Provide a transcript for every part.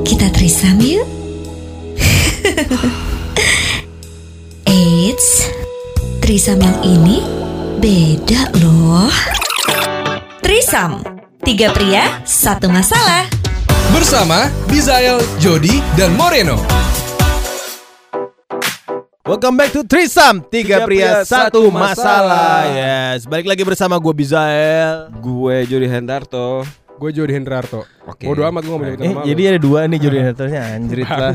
Kita trisam yuk. Eits, trisam yang ini beda loh. Trisam, 3 pria, 1 masalah. Bersama Bizael, Jody, dan Moreno. Welcome back to Trisam, 3 pria, 1 masalah. Yes, balik lagi bersama gue Bizael. Gue Jody Hendarto. Gue Jody Hendarto. Okay. Bodo amat gue ngomongin nama. Jadi ada 2 nih Jody Hendartonya, anjrit lah.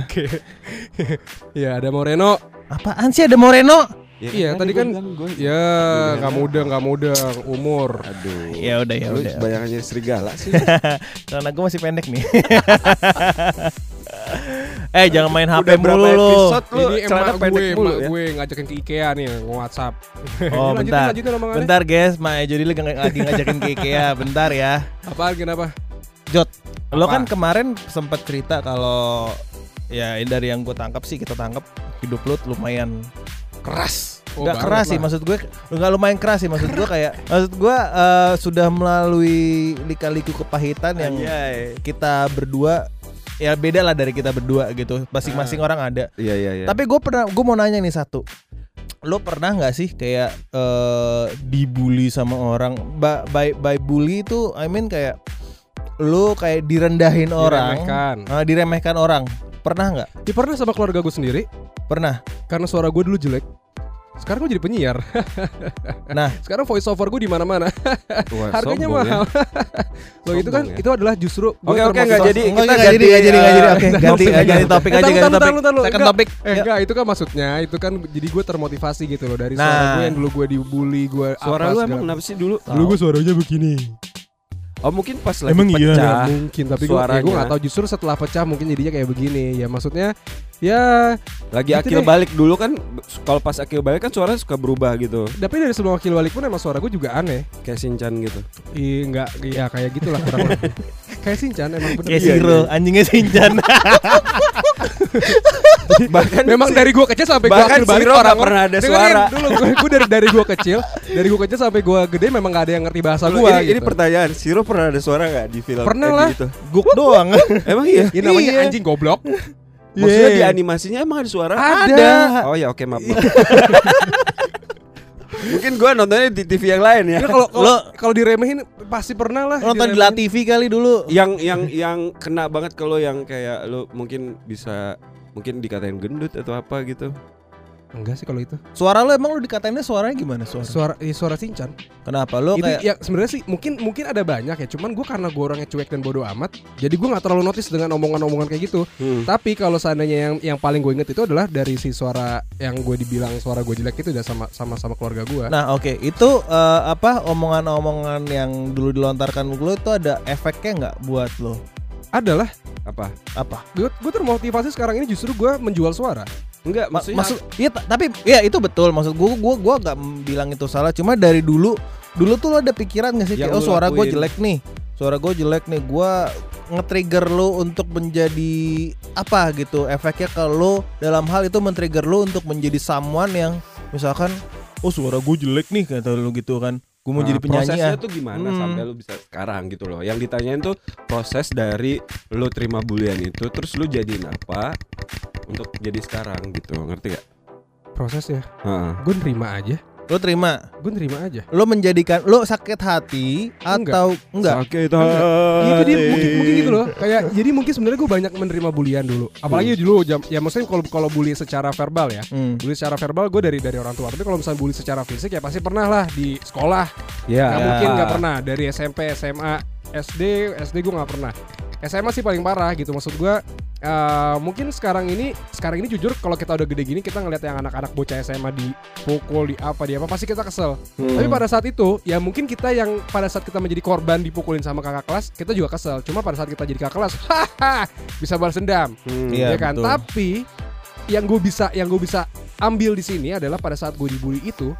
Ya, ada Moreno. Apaan sih ada Moreno? Ya, iya, tadi kan ya enggak muda, umur. Aduh. Ya udah. Banyak aja serigala sih. Karena gue masih pendek nih. Jangan main HP mulu lu. Ini gue ngajakin ke IKEA nih WhatsApp. Oh, bentar guys, Mae Jody lagi ngajakin ke IKEA, bentar ya. Apaan kenapa? Jod, lo kan kemarin sempat cerita kalau ya dari yang gue tangkap sih, kita tangkap hidup lo lumayan keras. Enggak keras sih maksud gue kayak maksud gue sudah melalui lika-liku kepahitan yang kita berdua. Ya beda lah dari kita berdua gitu. Masing-masing orang ada. Iya. Tapi gue mau nanya nih satu. Lo pernah nggak sih kayak dibully sama orang? By bully itu, I mean kayak lo kayak direndahin orang, diremehkan orang. Pernah nggak? Ya, pernah sama keluarga gue sendiri. Pernah. Karena suara gue dulu jelek. Sekarang gue jadi penyiar. Nah, sekarang voice over gue di mana-mana. Harganya mahal. Loh itu kan itu adalah justru Oke enggak jadi. Ganti topik. Enggak, itu kan maksudnya itu kan jadi gue termotivasi gitu loh dari suara gue yang dulu gue dibully, gue suara lu emang kenapa sih dulu? Dulu gue suaranya begini. Oh mungkin pas lagi emang pecah iya, mungkin tapi gue nggak tahu justru setelah pecah mungkin jadinya kayak begini ya maksudnya ya lagi gitu akil deh. Balik dulu kan kalau pas akil balik kan suaranya suka berubah gitu tapi dari sebelum akil balik pun emang suara gue juga aneh kayak Shinchan gitu iya nggak ya kayak gitulah kurang kayak Shinchan emang bener kayak Shiro anjingnya Shinchan. Bahkan memang dari gue kecil sampai gue akil balik orang pernah ada suara dulu gue dari gue kecil sampai gue gede memang nggak ada yang ngerti bahasa gue gitu. Ini pertanyaan Shiro pernah ada suara nggak di film? Pernah lah gitu. Guk doang. Emang iya. Ini namanya anjing goblok. Maksudnya di animasinya emang ada suara? Ada. Oh ya oke maaf. Mungkin gue nontonnya di TV yang lain ya. Kalau diremehin pasti pernah lah. Nonton di La TV kali dulu. Yang kena banget kalau yang kayak lo mungkin dikatain gendut atau apa gitu. Enggak sih kalau itu. Suara lo emang lo dikatainnya suaranya gimana? Suara Shinchan. Kenapa lo kayak? Ya sebenarnya sih mungkin ada banyak ya. Cuman gue karena gue orangnya cuek dan bodoh amat, jadi gue nggak terlalu notice dengan omongan-omongan kayak gitu. Tapi kalau seandainya yang paling gue inget itu adalah dari si suara yang gue dibilang suara gue jelek itu udah sama keluarga gue. Nah oke itu omongan-omongan yang dulu dilontarkan lo itu ada efeknya nggak buat lo? Adalah apa? Gue termotivasi sekarang ini justru gue menjual suara. Enggak maksud iya tapi ya itu betul maksud gue nggak bilang itu salah cuma dari dulu tuh lo ada pikiran nggak sih kayak oh suara gue jelek nih gue nge-trigger lo untuk menjadi apa gitu efeknya kalau dalam hal itu men-trigger lo untuk menjadi someone yang misalkan oh suara gue jelek nih kata lo gitu kan gue mau jadi penyanyi prosesnya tuh gimana sampai lu bisa sekarang gitu loh yang ditanyain tuh proses dari lu terima bulian itu terus lu jadiin apa untuk jadi sekarang gitu ngerti gak? Prosesnya gue nerima aja lu menjadikan lu sakit hati atau enggak? Sakit hati itu dia mungkin gitu loh kayak jadi mungkin sebenarnya gue banyak menerima bulian dulu apalagi dulu ya maksudnya kalau bully secara verbal ya bully secara verbal gue dari orang tua tapi kalau misalnya bully secara fisik ya pasti pernah lah di sekolah mungkin gak pernah dari SMP SMA SD gue gak pernah SMA sih paling parah gitu maksud gue mungkin sekarang ini jujur kalau kita udah gede gini kita ngelihat yang anak-anak bocah SMA dipukul di apa pasti kita kesel. Tapi pada saat itu ya mungkin kita yang pada saat kita menjadi korban dipukulin sama kakak kelas kita juga kesel. Cuma pada saat kita jadi kakak kelas bisa balas dendam. Ya kan. Betul. Tapi yang gue bisa ambil di sini adalah pada saat gue dibully itu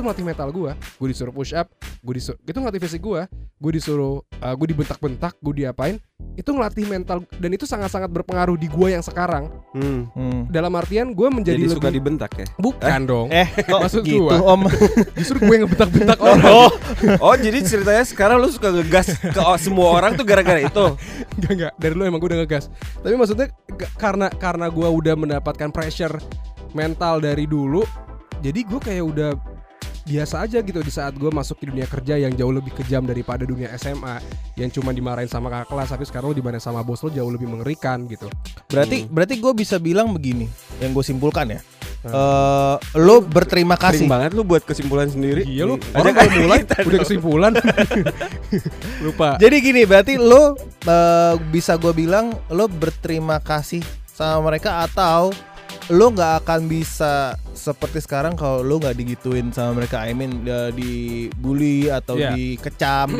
melatih mental gue disuruh push up, gue disuruh, itu ngelatih fisik gue disuruh, gue dibentak-bentak, gue diapain, itu ngelatih mental dan itu sangat-sangat berpengaruh di gue yang sekarang. Dalam artian gue menjadi lebih suka dibentak ya? Bukan dong. Maksud gitu, gue, justru gue yang ngebentak-bentak orang. Oh jadi ceritanya sekarang lu suka ngegas ke semua orang tuh gara-gara itu? Enggak, dari lu emang gue udah ngegas. Tapi maksudnya karena gue udah mendapatkan pressure mental dari dulu, jadi gue kayak udah biasa aja gitu. Di saat gue masuk ke dunia kerja yang jauh lebih kejam daripada dunia SMA yang cuma dimarahin sama kakak kelas, tapi sekarang lo dimarahin sama bos lo jauh lebih mengerikan gitu. Berarti gue bisa bilang begini, yang gue simpulkan ya, lo berterima kasih. Sering banget lo buat kesimpulan sendiri. Iya lo, orang baru mulai udah kesimpulan. Lupa. Jadi gini, berarti lo bisa gue bilang lo berterima kasih sama mereka, atau lo nggak akan bisa seperti sekarang kalau lo nggak digituin sama mereka. I mean dibully atau dikecam,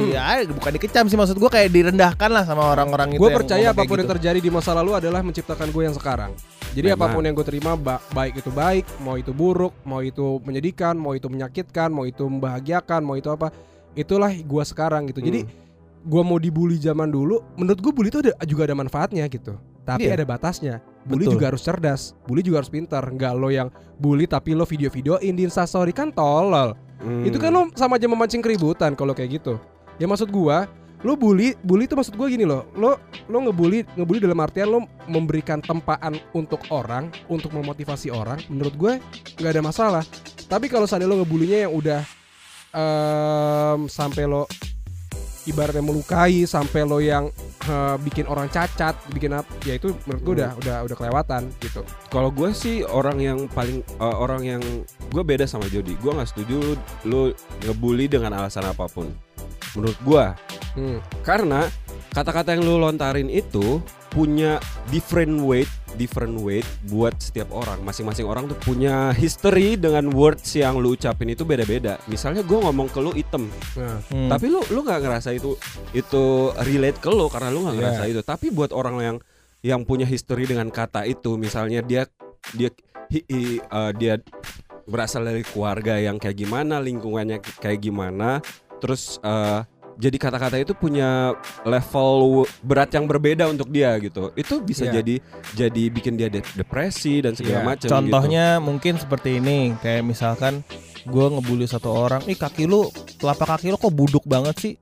bukan dikecam sih, maksud gue kayak direndahkan lah sama orang-orang itu. Gue percaya apapun yang terjadi di masa lalu adalah menciptakan gue yang sekarang. Jadi memang apapun yang gue terima, baik itu baik, mau itu buruk, mau itu menyedihkan, mau itu menyakitkan, mau itu membahagiakan, mau itu apa, itulah gue sekarang gitu. Jadi gue mau dibully zaman dulu, menurut gue bully itu juga ada manfaatnya gitu. Tapi ada batasnya. Bully juga harus cerdas, bully juga harus pintar. Enggak lo yang bully tapi lo video-videoin di Instastory, kan tolol. Itu kan lo sama aja memancing keributan kalau kayak gitu. Ya maksud gua, lo bully itu maksud gua gini loh. Lo ngebully dalam artian lo memberikan tempaan untuk orang, untuk memotivasi orang. Menurut gua enggak ada masalah. Tapi kalau seandainya lo ngebulinya yang udah sampai lo ibaratnya melukai, sampai lo yang bikin orang cacat, bikin apa, ya itu menurut gue udah kelewatan gitu. Kalau gue sih orang yang paling orang yang gue beda sama Jody. Gue nggak setuju lo ngebully dengan alasan apapun. Menurut gue, karena kata-kata yang lo lontarin itu punya different weight buat setiap orang. Masing-masing orang tuh punya history dengan words yang lo ucapin itu beda-beda. Misalnya gue ngomong ke lo item, tapi lo nggak ngerasa itu relate ke lo karena lo nggak ngerasa itu. Tapi buat orang yang punya history dengan kata itu, misalnya dia berasal dari keluarga yang kayak gimana, lingkungannya kayak gimana, terus jadi kata-kata itu punya level berat yang berbeda untuk dia gitu. Itu bisa jadi bikin dia depresi dan segala macam. Contohnya gitu. Mungkin seperti ini, kayak misalkan gue ngebully satu orang, kaki lu, telapak kaki lu kok buduk banget sih.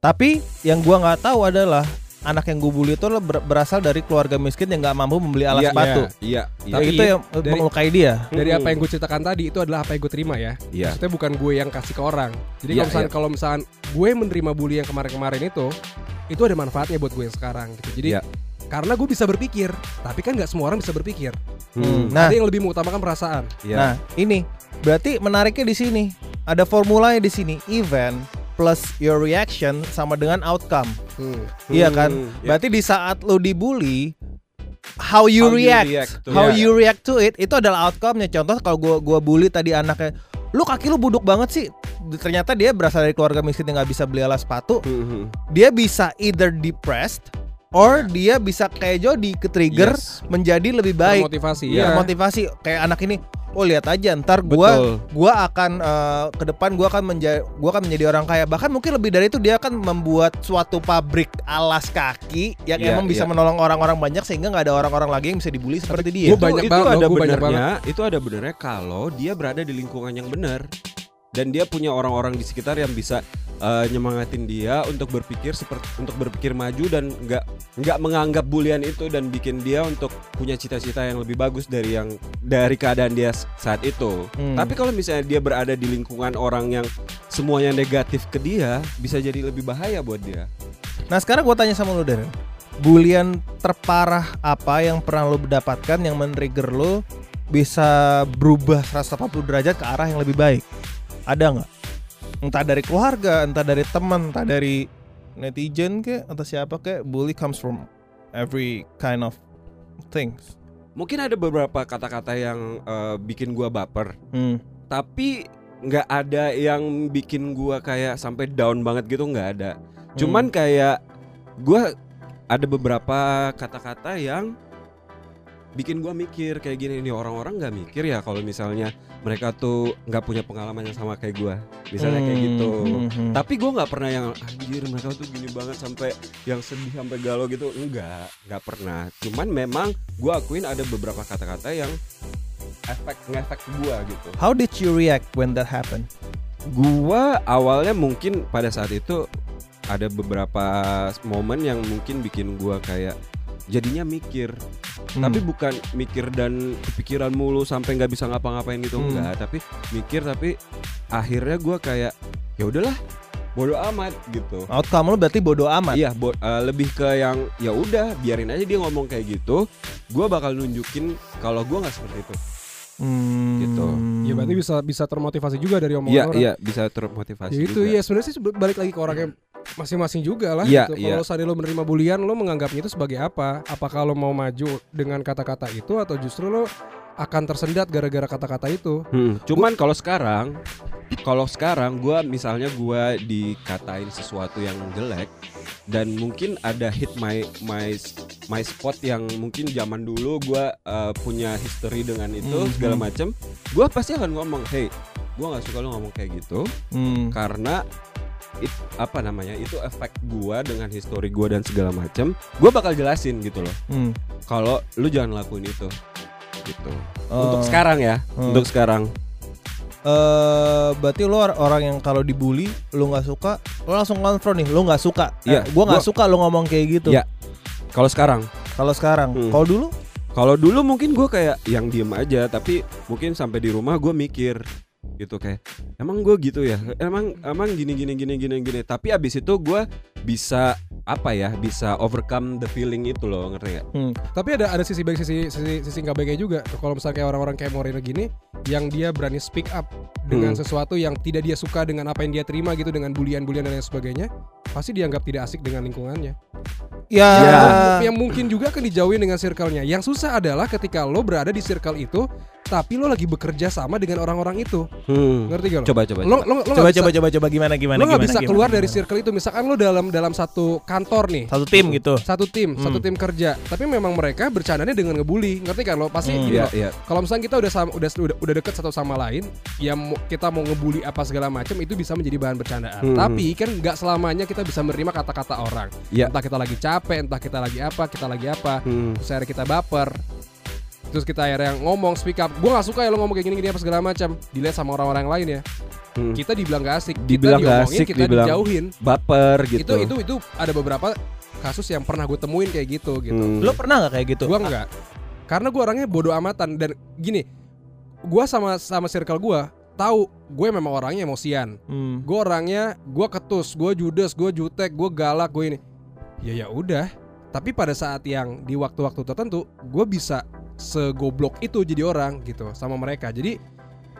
Tapi yang gue nggak tahu adalah anak yang gue bully itu berasal dari keluarga miskin yang nggak mampu membeli alas sepatu. Iya. Tapi itu yang melukai dia. Dari apa yang gue ceritakan tadi itu adalah apa yang gue terima ya. Maksudnya bukan gue yang kasih ke orang. Jadi kalau misalkan gue menerima bully yang kemarin-kemarin itu ada manfaatnya buat gue yang sekarang gitu. Jadi karena gue bisa berpikir, tapi kan nggak semua orang bisa berpikir. Nah, yang lebih mengutamakan perasaan. Nah, ini berarti menariknya di sini. Ada formulanya di sini. Event plus your reaction sama dengan outcome. Iya kan? Berarti di saat lo dibully, how you react to it, itu adalah outcome-nya. Contoh kalau gua bully tadi anaknya, lu kaki lu buduk banget sih. Ternyata dia berasal dari keluarga miskin yang enggak bisa beli alas sepatu. Dia bisa either depressed or dia bisa kayak Jody ke-trigger menjadi lebih baik. Termotivasi. Kayak anak ini, lihat aja ntar gue akan ke depan menjadi orang kaya. Bahkan mungkin lebih dari itu, dia akan membuat suatu pabrik alas kaki yang emang bisa menolong orang-orang banyak sehingga nggak ada orang-orang lagi yang bisa dibully seperti dia. Itu ada benernya kalau dia berada di lingkungan yang benar dan dia punya orang-orang di sekitar yang bisa nyemangatin dia untuk berpikir maju dan nggak menganggap bulian itu dan bikin dia untuk punya cita-cita yang lebih bagus dari keadaan dia saat itu. Tapi kalau misalnya dia berada di lingkungan orang yang semuanya negatif ke dia, bisa jadi lebih bahaya buat dia. Nah sekarang gue tanya sama lu, Darren, bulian terparah apa yang pernah lu dapatkan yang men-trigger lu bisa berubah 180 derajat ke arah yang lebih baik? Ada nggak? Entah dari keluarga, entah dari teman, entah dari netizen ke atau siapa ke, bully comes from every kind of things. Mungkin ada beberapa kata-kata yang bikin gua baper, tapi nggak ada yang bikin gua kayak sampai down banget gitu, nggak ada. Cuman kayak gua ada beberapa kata-kata yang bikin gue mikir kayak gini, ini orang-orang nggak mikir ya kalau misalnya mereka tuh nggak punya pengalaman yang sama kayak gue, misalnya kayak gitu. Tapi gue nggak pernah yang anjir mereka tuh gini banget sampai yang sedih sampai galau gitu, nggak pernah. Cuman memang gue akuin ada beberapa kata-kata yang ngefek gue gitu. How did you react when that happened? Gue awalnya mungkin pada saat itu ada beberapa momen yang mungkin bikin gue kayak jadinya mikir, tapi bukan mikir dan kepikiran mulu sampai nggak bisa ngapa-ngapain gitu, enggak. Tapi mikir, tapi akhirnya gue kayak ya udahlah, bodo amat gitu. Outcome lo berarti bodo amat? Iya, lebih ke yang ya udah biarin aja dia ngomong kayak gitu. Gue bakal nunjukin kalau gue nggak seperti itu. Gitu. Ya berarti bisa termotivasi juga dari omongan orang. Iya, bisa termotivasi. Ya, itu juga. Ya sebenarnya sih balik lagi ke orangnya masing-masing juga lah. Ya, gitu. Ya. Kalau saat lo menerima bulian, lo menganggapnya itu sebagai apa? Apakah lo mau maju dengan kata-kata itu atau justru lo akan tersendat gara-gara kata-kata itu? Cuman kalau sekarang misalnya gue dikatain sesuatu yang jelek dan mungkin ada hit my spot yang mungkin zaman dulu gue punya history dengan itu segala macam, gue pasti akan ngomong, hey, gue nggak suka lo ngomong kayak gitu, karena itu efek gue dengan history gue dan segala macam, gue bakal jelasin gitu loh, kalau lo jangan lakuin itu gitu. Untuk sekarang ya, untuk sekarang. Berarti lo orang yang kalau dibully lo nggak suka, lo langsung konfront nih, lo nggak suka. Yeah, gue nggak suka lo ngomong kayak gitu. Yeah. Kalau sekarang, kalau dulu? Kalau dulu mungkin gue kayak yang diem aja, tapi mungkin sampai di rumah gue mikir gitu kayak, emang gue gitu ya, emang gini. Tapi abis itu gue bisa bisa overcome the feeling itu loh, ngerti gak? Tapi ada sisi baik, sisi nggak baiknya juga. Kalau misalnya kayak orang-orang kayak Morira gini, yang dia berani speak up dengan sesuatu yang tidak dia suka dengan apa yang dia terima gitu, dengan bulian-bulian dan lain sebagainya, pasti dianggap tidak asik dengan lingkungannya. Ya. Yang mungkin juga akan dijauhin dengan circle-nya. Yang susah adalah ketika lo berada di circle itu, tapi lo lagi bekerja sama dengan orang-orang itu. Ngerti gak lo? Coba gimana. Lo nggak bisa keluar dari circle itu. Misalkan lo dalam satu kantor nih, satu tim kerja. Tapi memang mereka bercandanya dengan ngebully. Ngerti kan lo? Pasti gitu. Kalau misalnya kita udah deket satu sama lain, ya kita mau ngebully apa segala macam, itu bisa menjadi bahan bercandaan. Tapi kan nggak selamanya kita bisa menerima kata-kata orang. Yeah. Entah kita lagi capek, entah kita lagi apa. Terus akhirnya kita baper, terus kita akhirnya ngomong speak up, gue gak suka ya lo ngomong kayak gini-gini apa segala macam, dilihat sama orang-orang lain ya. Kita dibilang gak asik, kita dibilang dijauhin, baper gitu. Itu ada beberapa kasus yang pernah gue temuin kayak gitu. Lo pernah gak kayak gitu? Gue enggak, karena gue orangnya bodo amatan. Dan gini, gue sama circle gue tahu gue memang orangnya emosian. Gue orangnya, gue ketus, gue judes, gue jutek, gue galak, gue ini. Ya udah, tapi pada saat yang di waktu-waktu tertentu gue bisa segoblok itu jadi orang gitu sama mereka. Jadi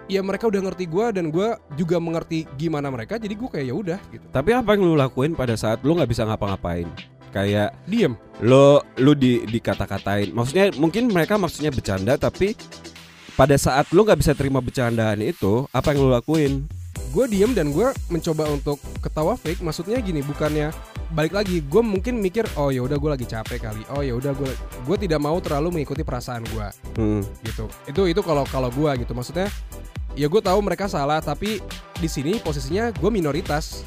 ya mereka udah ngerti gue dan gue juga mengerti gimana mereka. Jadi gue kayak ya udah gitu. Tapi apa yang lu lakuin pada saat lu nggak bisa ngapa-ngapain? Kayak diem. Lu dikata-katain. Maksudnya mungkin mereka maksudnya bercanda, tapi pada saat lu nggak bisa terima bercandaan itu, apa yang lu lakuin? Gue diem dan gue mencoba untuk ketawa fake. Maksudnya gini, bukannya balik lagi, gue mungkin mikir, oh ya udah gue lagi capek kali, oh ya udah gue tidak mau terlalu mengikuti perasaan gue, gitu. Itu kalau gue gitu, maksudnya ya gue tahu mereka salah, tapi di sini posisinya gue minoritas.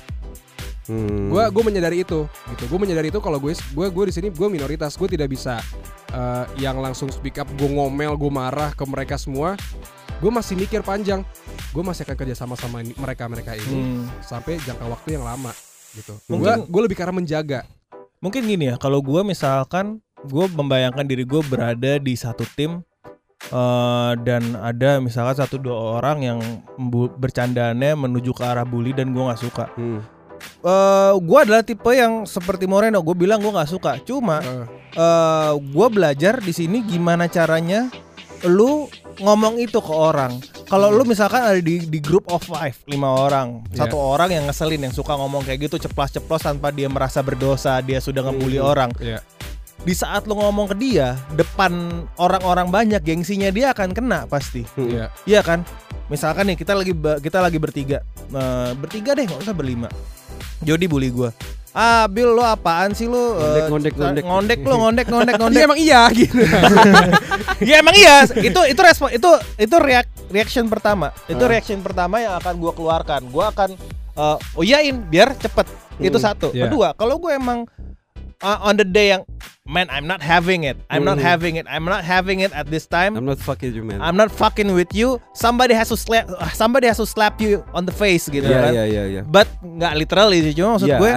Gue menyadari itu, gitu. Gue menyadari itu kalau gue di sini gue minoritas, gue tidak bisa yang langsung speak up, gue ngomel, gue marah ke mereka semua. Gue masih mikir panjang, gue masih akan kerja sama mereka ini sampai jangka waktu yang lama gitu. Gue lebih karena menjaga. Mungkin gini ya, kalau gue misalkan gue membayangkan diri gue berada di satu tim dan ada misalkan 1-2 orang yang bercandaannya menuju ke arah bully dan gue nggak suka. Gue adalah tipe yang seperti Moreno, gue bilang gue nggak suka. Cuma gue belajar di sini gimana caranya lu ngomong itu ke orang. Kalau lu misalkan ada di group of 5 orang, satu orang yang ngeselin, yang suka ngomong kayak gitu, ceplos-ceplos tanpa dia merasa berdosa, dia sudah ngebully orang. Di saat lu ngomong ke dia depan orang-orang banyak, gengsinya dia akan kena pasti. Iya kan? Misalkan nih kita lagi bertiga deh, nggak usah berlima. Jody bully gue. Ah, Bil, lo apaan sih lo? Ngondek. Iya, emang iya gitu. Ya emang iya. Itu respon, itu reaction pertama. Itu reaction pertama yang akan gue keluarkan. Gue akan oyain biar cepet. Itu satu. Yeah. Kedua, kalau gue emang on the day yang man, I'm not having it at this time. I'm not fucking with you. Somebody has to slap you on the face gitu kan. Yeah. But enggak literally sih, cuma maksud gue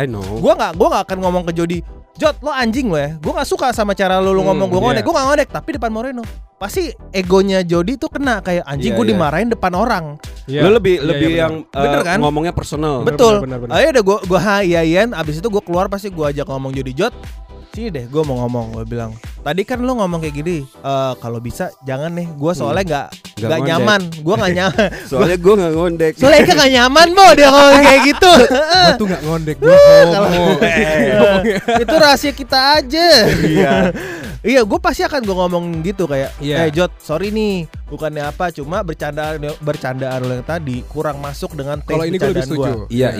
enggak akan ngomong ke Jody, "Jod, lo anjing lo ya. Gue enggak suka sama cara lo ngomong gue ngondek." Gue enggak ngondek, tapi depan Moreno. Pasti egonya Jody tuh kena kayak anjing gue dimarahin depan orang. Yeah. Lo lebih yang bener kan? Ngomongnya personal. Betul. Ayo udah gue hayain, abis itu gue keluar pasti gue ajak ngomong Jody, "Jod, sini deh gue mau ngomong," gue bilang, "Tadi kan lo ngomong kayak gini, kalau bisa jangan nih, gue soalnya gak nyaman, gue gak nyaman." Soalnya gue gak ngondek. Soalnya kan gak nyaman mau dia ngomong kayak gitu. Gue tuh gak ngondek, gue ngomong. Itu rahasia kita aja. Iya, gue pasti akan gue ngomong gitu kayak, Jod, sorry nih, bukannya apa, cuma bercandaan lo yang tadi kurang masuk dengan teks bercandaan gue." Iya.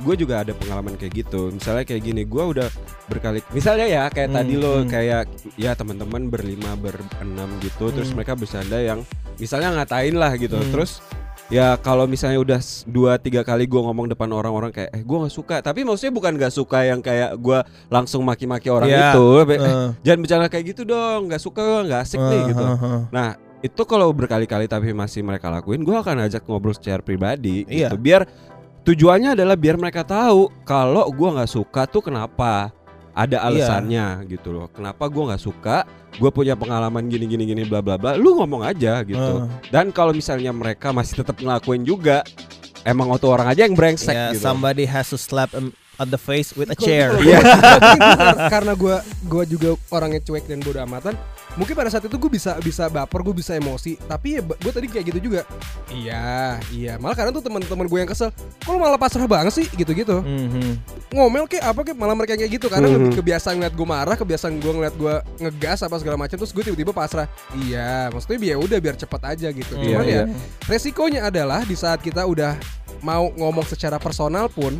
Gue juga ada pengalaman kayak gitu. Misalnya kayak gini, gue udah berkali, misalnya ya kayak tadi lo kayak ya teman-teman berlima berenam gitu, terus mereka bercanda yang misalnya ngatain lah gitu, terus ya kalau misalnya udah 2-3 kali gue ngomong depan orang-orang kayak gue nggak suka, tapi maksudnya bukan nggak suka yang kayak gue langsung maki-maki orang itu, jangan bercanda kayak gitu dong, nggak suka, nggak asik nih gitu. Nah itu kalau berkali-kali tapi masih mereka lakuin, gue akan ajak ngobrol secara pribadi gitu, biar tujuannya adalah biar mereka tahu kalau gue nggak suka tuh kenapa, ada alasannya gitu loh. Kenapa gue nggak suka? Gue punya pengalaman gini bla bla bla. Lu ngomong aja gitu. Dan kalau misalnya mereka masih tetap ngelakuin juga, emang auto orang aja yang brengsek gitu. Somebody has to slap him on the face with a chair. Karena gue juga orangnya cuek dan bodo amatan. Mungkin pada saat itu gue bisa baper, gue bisa emosi. Tapi ya gue tadi kayak gitu juga. Iya. Malah karena tuh teman-teman gue yang kesel, "Kok lu malah pasrah banget sih?" gitu-gitu. Ngomel kayak apa kayak malah mereka kayak gitu. Karena kebiasaan ngeliat gue marah, kebiasaan gue ngeliat gue ngegas apa segala macam. Terus gue tiba-tiba pasrah. Iya, maksudnya ya udah biar cepet aja gitu. Cuman ya resikonya adalah di saat kita udah mau ngomong secara personal pun,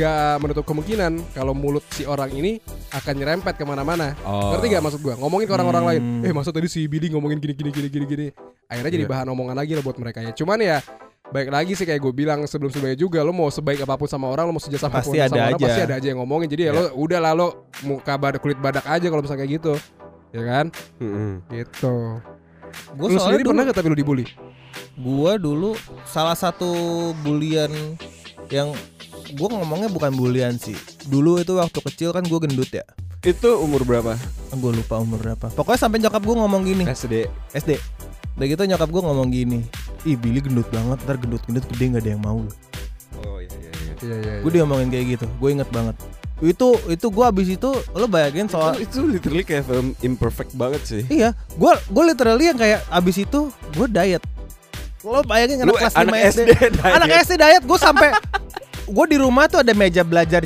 gak menutup kemungkinan kalau mulut si orang ini akan nyerempet kemana-mana. Ngerti gak maksud gue? Ngomongin ke orang-orang lain, maksud tadi si Billy ngomongin gini. Akhirnya jadi bahan omongan lagi lah buat mereka ya. Cuman ya baik lagi sih kayak gue bilang sebelum-sebelumnya juga, lo mau sebaik apapun sama orang, lo mau sejajar apapun sama orang, pasti ada aja yang ngomongin. Jadi ya lo udah lah, lo muka kulit badak aja kalau misalnya kayak gitu, ya kan? Gitu. Gua lo sendiri dulu, pernah gak tapi lo dibully? Gue dulu salah satu bulian yang gue ngomongnya bukan bulian sih. Dulu itu waktu kecil kan gue gendut ya. Itu umur berapa? Gue lupa umur berapa. Pokoknya sampai nyokap gue ngomong gini, SD. Udah gitu nyokap gue ngomong gini, "Ih, Billy gendut banget, ntar gendut gede gak ada yang mau." Oh iya. Gue diomongin kayak gitu, gue inget banget. Itu gue abis itu, lo bayangin soal itu literally kayak film Imperfect banget sih. Iya, gue literally yang kayak abis itu gue diet. Lo bayangin anak kelas 5 SD diet. Anak SD diet, gue sampai gue di rumah tuh ada meja belajar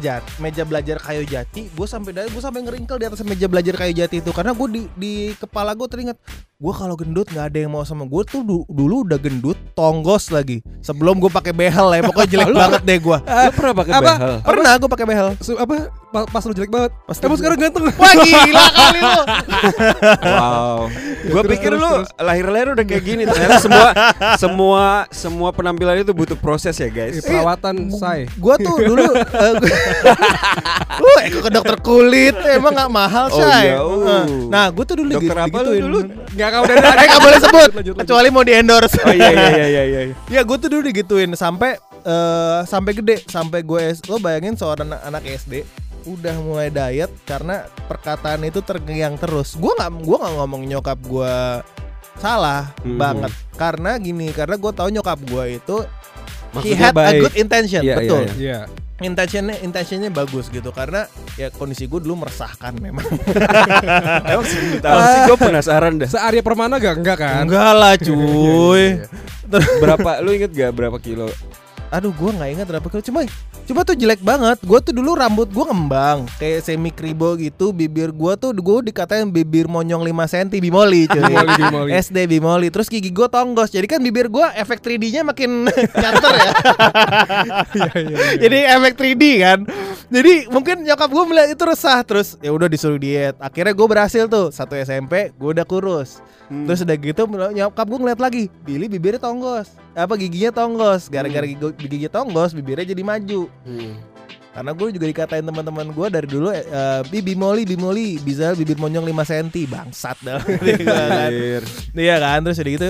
kayu jati. Gue sampai ngeringkel di atas meja belajar kayu jati itu karena gue di kepala gue teringat gue kalau gendut nggak ada yang mau sama gue tuh. Dulu udah gendut tonggos lagi sebelum gue pakai behel ya, pokoknya jelek banget deh gue. Lo pernah pakai behel? Pernah gue pakai behel. Pas lo jelek banget. Kamu sekarang ganteng. Wah gila kali lo. Wow. Gue pikir lo lahir udah kayak gini. Ternyata semua penampilan itu butuh proses ya guys. Perawatan say. Gue tuh dulu ke dokter kulit emang gak mahal say. Nah gue tuh dulu dokter apa lo dulu? Gak boleh sebut kecuali mau di endorse. Oh iya. Ya gue tuh dulu digituin sampai gede, sampai gue, lo bayangin seorang anak SD udah mulai diet karena perkataan itu terngiang terus. Gue nggak ngomong nyokap gue salah banget karena gini, karena gue tahu nyokap gue itu maksudnya he had a good intention, betul. Yeah. Intentionnya bagus gitu karena ya kondisi gue dulu meresahkan memang. Emang sih gue penasaran dah. Se-area Permana gak? Enggak kan? Enggak lah cuy. Berapa? Lu inget gak berapa kilo? Aduh gue gak inget berapa kilo, cuma Cuma tuh jelek banget. Gue tuh dulu rambut gue ngembang kayak semi kribo gitu. Bibir gue tuh gue dikatain bibir monyong 5 cm bimoli cuy. Bimoli. SD bimoli. Terus gigi gue tonggos. Jadi kan bibir gue efek 3D-nya makin nyantar ya. Jadi efek 3D kan. Jadi mungkin nyokap gue melihat itu resah. Terus ya udah disuruh diet. Akhirnya gue berhasil tuh. Satu SMP gue udah kurus. Terus udah gitu nyokap gue ngeliat lagi, Billy bibirnya tonggos, apa giginya tonggos. Gara-gara giginya tonggos bibirnya jadi maju. Karena gue juga dikatain teman-teman gue dari dulu, bimoli, bisa bibir monyong 5 cm, bangsat dah. Iya kan, terus udah gitu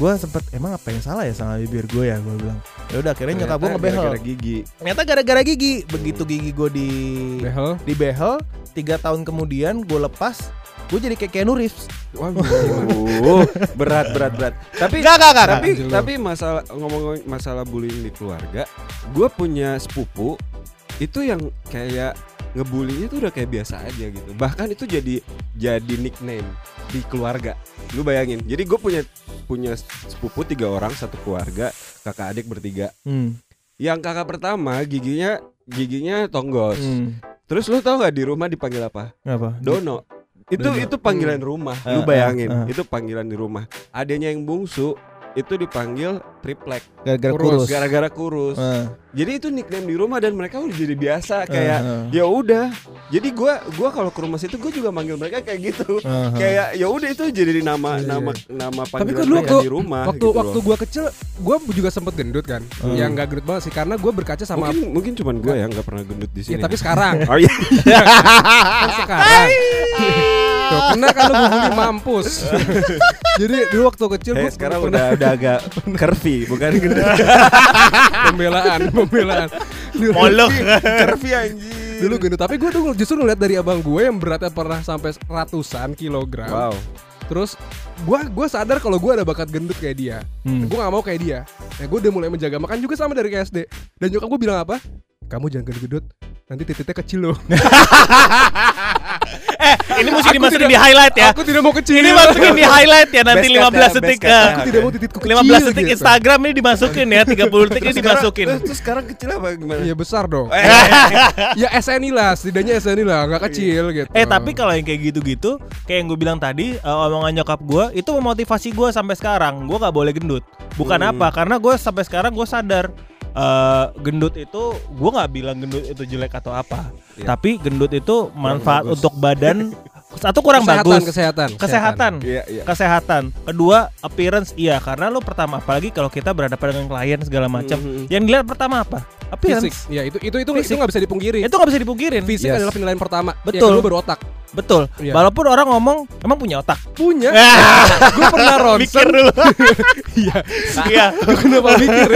gue sempet, emang apa yang salah ya sama bibir gue ya, gue bilang. Ya udah akhirnya nyokap gue ngebehel. Gara-gara gigi. Ternyata gara-gara gigi. Begitu gigi gue dibehel, 3 tahun kemudian gue lepas. Gue jadi kayak Keanu Reeves. Waduh, berat. Tapi masalah ngomong masalah bullying di keluarga, gue punya sepupu itu yang kayak ngebullyingnya tuh udah kayak biasa aja gitu. Bahkan itu jadi nickname di keluarga. Lu bayangin. Jadi gue punya sepupu 3 orang, satu keluarga, kakak adik bertiga. Yang kakak pertama giginya tonggos. Terus lu tau nggak di rumah dipanggil apa? Dono. Itu panggilan rumah. Lu bayangin, itu panggilan di rumah. Adanya yang bungsu itu dipanggil triplek gara-gara kurus. Jadi itu nickname di rumah dan mereka udah jadi biasa kayak ya udah. Jadi gua kalau ke rumah situ gua juga manggil mereka kayak gitu. Kayak ya udah itu jadi nama panggilan mereka di rumah. Waktu gua kecil gua juga sempet gendut kan. Ya enggak gendut banget sih karena gua berkaca sama mungkin cuman gua yang enggak pernah gendut di sini. Ya tapi sekarang. Oh iya. Sekarang. Tuh, kena kalau gue bully mampus. Jadi dulu waktu kecil gue sekarang udah agak curvy, bukan gendut. Pembelaan. Molok curvy anjing. Dulu gendut, tapi gue tuh justru ngeliat dari abang gue yang beratnya pernah sampai ratusan kilogram. Wow. Terus gue sadar kalau gue ada bakat gendut kayak dia. Gue nggak mau kayak dia. Nah gue udah mulai menjaga makan juga sama dari SD. Dan nyokap gue bilang apa? Kamu jangan gendut, nanti titiknya kecil loh. Ini mesti dimasukin di highlight ya. Aku tidak mau kecil. Ini masukin di highlight ya nanti 15 detik. Aku tidak mau titikku kecil. 15 detik gitu. Instagram ini dimasukin ya, 30 detik ini dimasukin. Terus sekarang kecil apa gimana? Ya besar dong. Ya SNI lah, setidaknya SNI lah, enggak kecil gitu. Tapi kalau yang kayak gitu-gitu, kayak yang gue bilang tadi, omongan nyokap gue itu memotivasi gue sampai sekarang. Gue enggak boleh gendut. Bukan karena gue sampai sekarang gue sadar gendut itu gue nggak bilang gendut itu jelek atau apa, tapi gendut itu manfaat untuk badan satu kurang bagus, kesehatan. Kedua appearance, iya karena lo pertama apalagi kalau kita berhadapan dengan klien segala macam, yang dilihat pertama apa? Appearance. Fisik. Ya itu nggak bisa dipungkiri. Itu nggak bisa dipungkirin. Fisik adalah penilaian pertama. Betul. Ya, lu berotak. Betul. Yeah. Walaupun orang ngomong emang punya otak. Punya. Gue pernah ronsen. Mikir dulu. Iya. Kenapa mikir?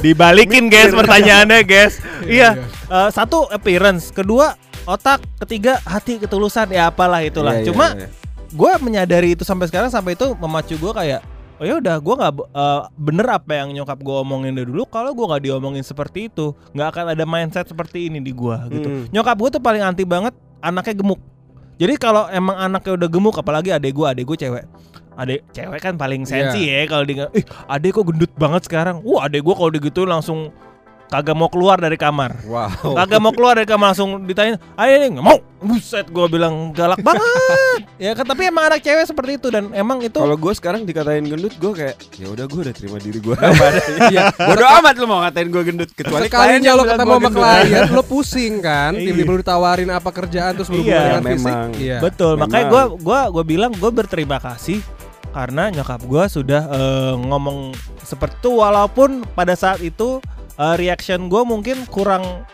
Dibalikin guys pertanyaannya guys. Iya. Satu appearance, kedua otak, ketiga hati ketulusan ya apalah itulah. Cuma gue menyadari itu sampai sekarang sampai itu memacu gue kayak oh ya udah gue nggak bener apa yang nyokap gue omongin dari dulu. Kalau gue nggak diomongin seperti itu, nggak akan ada mindset seperti ini di gue gitu. Nyokap gue tuh paling anti banget anaknya gemuk. Jadi kalau emang anaknya udah gemuk, apalagi adek gue cewek. Adek cewek kan paling sensi ya kalau dia, adek kok gendut banget sekarang. Adek gue kalau digituin langsung kagak mau keluar dari kamar. Wow. Kagak mau keluar dari kamar langsung ditanya, "Ayo nih, enggak mau." Buset, gue bilang galak banget. Ya kan, tapi emang anak cewek seperti itu dan emang itu. Kalau gue sekarang dikatain gendut, gue kayak ya udah gue udah terima diri gue apa adanya. Iya. Bodo amat lu mau ngatain gue gendut kecuali klien lo ketemu sama klien lo pusing kan, tiba-tiba ditawarin apa kerjaan terus berhubungan dengan fisik. Iya. Betul, memang. Makanya gue bilang gue berterima kasih. Karena nyokap gue sudah ngomong seperti itu walaupun pada saat itu reaction gue mungkin kurang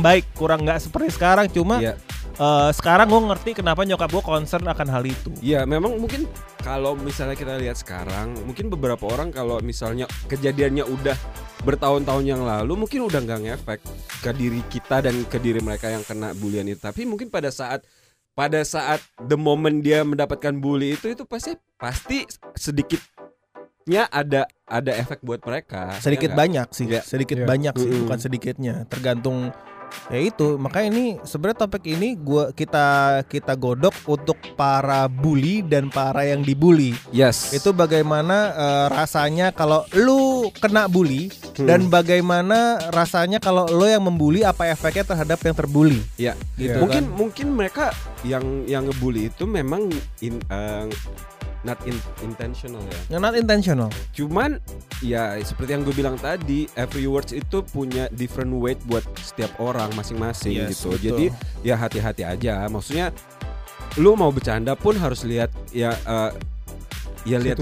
baik, kurang nggak seperti sekarang. Cuma sekarang gue ngerti kenapa nyokap gue concern akan hal itu. Iya, memang mungkin kalau misalnya kita lihat sekarang, mungkin beberapa orang kalau misalnya kejadiannya udah bertahun-tahun yang lalu mungkin udah nggak ngefek ke diri kita dan ke diri mereka yang kena bulian itu. Tapi mungkin pada saat the moment dia mendapatkan bully itu pasti sedikitnya ada efek buat mereka. Sedikit ya, banyak sih. Sedikit banyak sih, bukan sedikitnya. Tergantung Ya itu, makanya ini sebenarnya topik ini kita godok untuk para bully dan para yang dibully. Yes. Itu bagaimana rasanya kalau lu kena bully dan bagaimana rasanya kalau lu yang membully, apa efeknya terhadap yang terbully. Ya, gitu. Mungkin kan? Mungkin mereka yang ngebully itu memang not intentional ya. Not intentional. Cuman ya seperti yang gue bilang tadi, every words itu punya different weight buat setiap orang masing-masing, yes, gitu. Betul. Jadi ya hati-hati aja. Maksudnya lu mau bercanda pun harus lihat ya lihat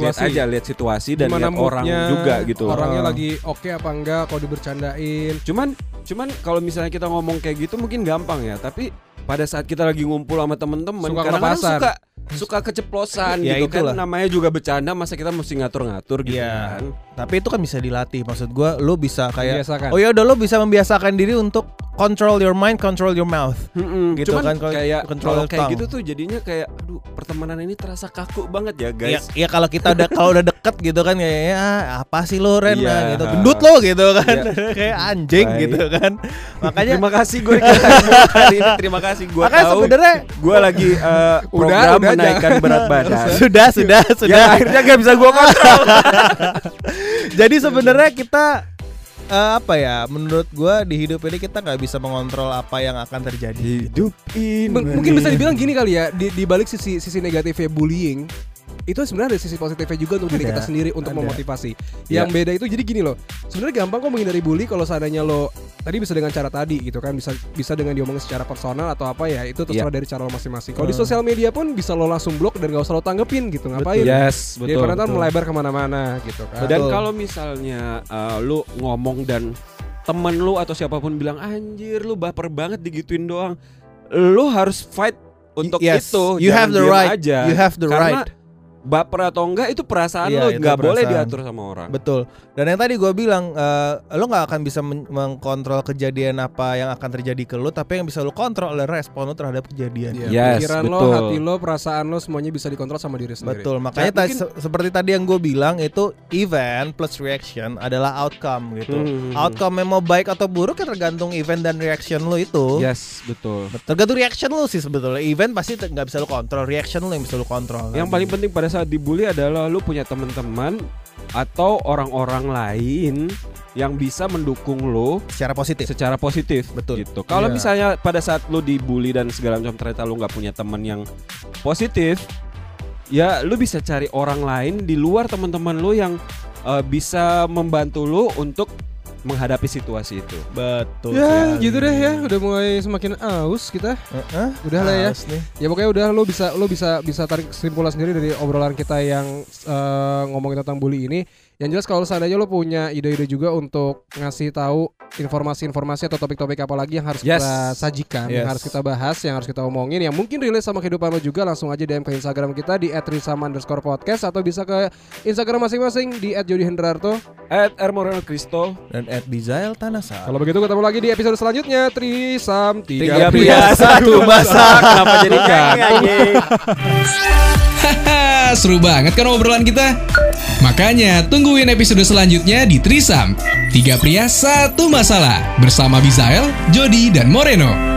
situasi dan lihat orang juga gitu. Orangnya lagi oke apa enggak kalau dibercandain. Cuman kalau misalnya kita ngomong kayak gitu mungkin gampang ya, tapi pada saat kita lagi ngumpul sama temen-temen kadang-kadang suka keceplosan ya, gitu kan, namanya juga bercanda, masa kita mesti ngatur-ngatur gitu ya, kan. Tapi itu kan bisa dilatih, maksud gue lo bisa kayak membiasakan. Oh ya udah, lo bisa membiasakan diri untuk control your mind, control your mouth. Gitu. Cuman kan kayak control kayak gitu tuh jadinya kayak aduh, pertemanan ini terasa kaku banget ya guys. Ya, ya kalau kita udah kalau udah deket gitu kan ya apa sih lo Ren gitu, gendut lo gitu kan. Kayak anjing gitu kan. Makanya terima kasih gue hari ini, terima kasih. Gua makanya sebenarnya gue lagi program udah menaikkan berat badan. sudah. Ya, akhirnya gak bisa gue kontrol. Jadi sebenarnya kita menurut gue di hidup ini kita nggak bisa mengontrol apa yang akan terjadi. Hidup ini mungkin bisa dibilang gini kali ya, di balik sisi negatifnya bullying itu sebenarnya ada sisi positifnya juga untuk diri kita sendiri, untuk memotivasi. Yang beda itu jadi gini loh, sebenarnya gampang kok menghindari bully kalau seandainya lo tadi bisa dengan cara tadi gitu kan, bisa dengan diomongin secara personal atau apa ya, itu terserah dari cara lo masing-masing. Kalau di sosial media pun bisa lo langsung blok dan gak usah lo tanggepin gitu, ngapain? Yes, betul. Jadi benar-benar melebar kemana-mana gitu kan. Dan kalau misalnya lo ngomong dan temen lo atau siapapun bilang anjir lo baper banget digituin doang, lo harus fight untuk itu. You have the right. Aja. You have the right. Baper atau enggak itu perasaan lo, nggak boleh diatur sama orang. Betul. Dan yang tadi gue bilang lo nggak akan bisa mengkontrol kejadian apa yang akan terjadi ke lo, tapi yang bisa lo kontrol adalah respon lo terhadap kejadian. Pikiran lo, hati lo, perasaan lo, semuanya bisa dikontrol sama diri sendiri. Betul. Makanya seperti tadi yang gue bilang itu event plus reaction adalah outcome gitu. Outcome mau baik atau buruk ya tergantung event dan reaction lo itu. Yes, betul. Tergantung reaction lo sih sebetulnya. Event pasti nggak bisa lo kontrol, reaction lo yang bisa lo kontrol. Yang paling penting pada saat dibully adalah lu punya teman-teman atau orang-orang lain yang bisa mendukung lu secara positif, betul gitu. Kalau misalnya pada saat lu dibully dan segala macam ternyata lu nggak punya teman yang positif, ya lu bisa cari orang lain di luar teman-teman lu yang bisa membantu lu untuk menghadapi situasi itu. Betul. Ya, gitu deh ya. Udah mulai semakin aus kita. Udah lah ya. Ya pokoknya udah lo bisa tarik kesimpulan sendiri dari obrolan kita yang ngomongin tentang bully ini. Yang jelas kalau seandainya lo punya ide-ide juga untuk ngasih tahu informasi-informasi atau topik-topik apa lagi yang harus kita sajikan, yang harus kita bahas, yang harus kita omongin, yang mungkin relate sama kehidupan lo juga, langsung aja DM ke Instagram kita di @risama_podcast atau bisa ke Instagram masing-masing di @jodihendrarto, @ermorelkristo, dan @dizailtanasa. Kalau begitu ketemu lagi di episode selanjutnya. Trisam 3 pria 1 masak. Kenapa jadi seru banget kan obrolan kita? Makanya tungguin episode selanjutnya di Trisam 3 pria 1 masalah bersama Bizael, Jody, dan Moreno.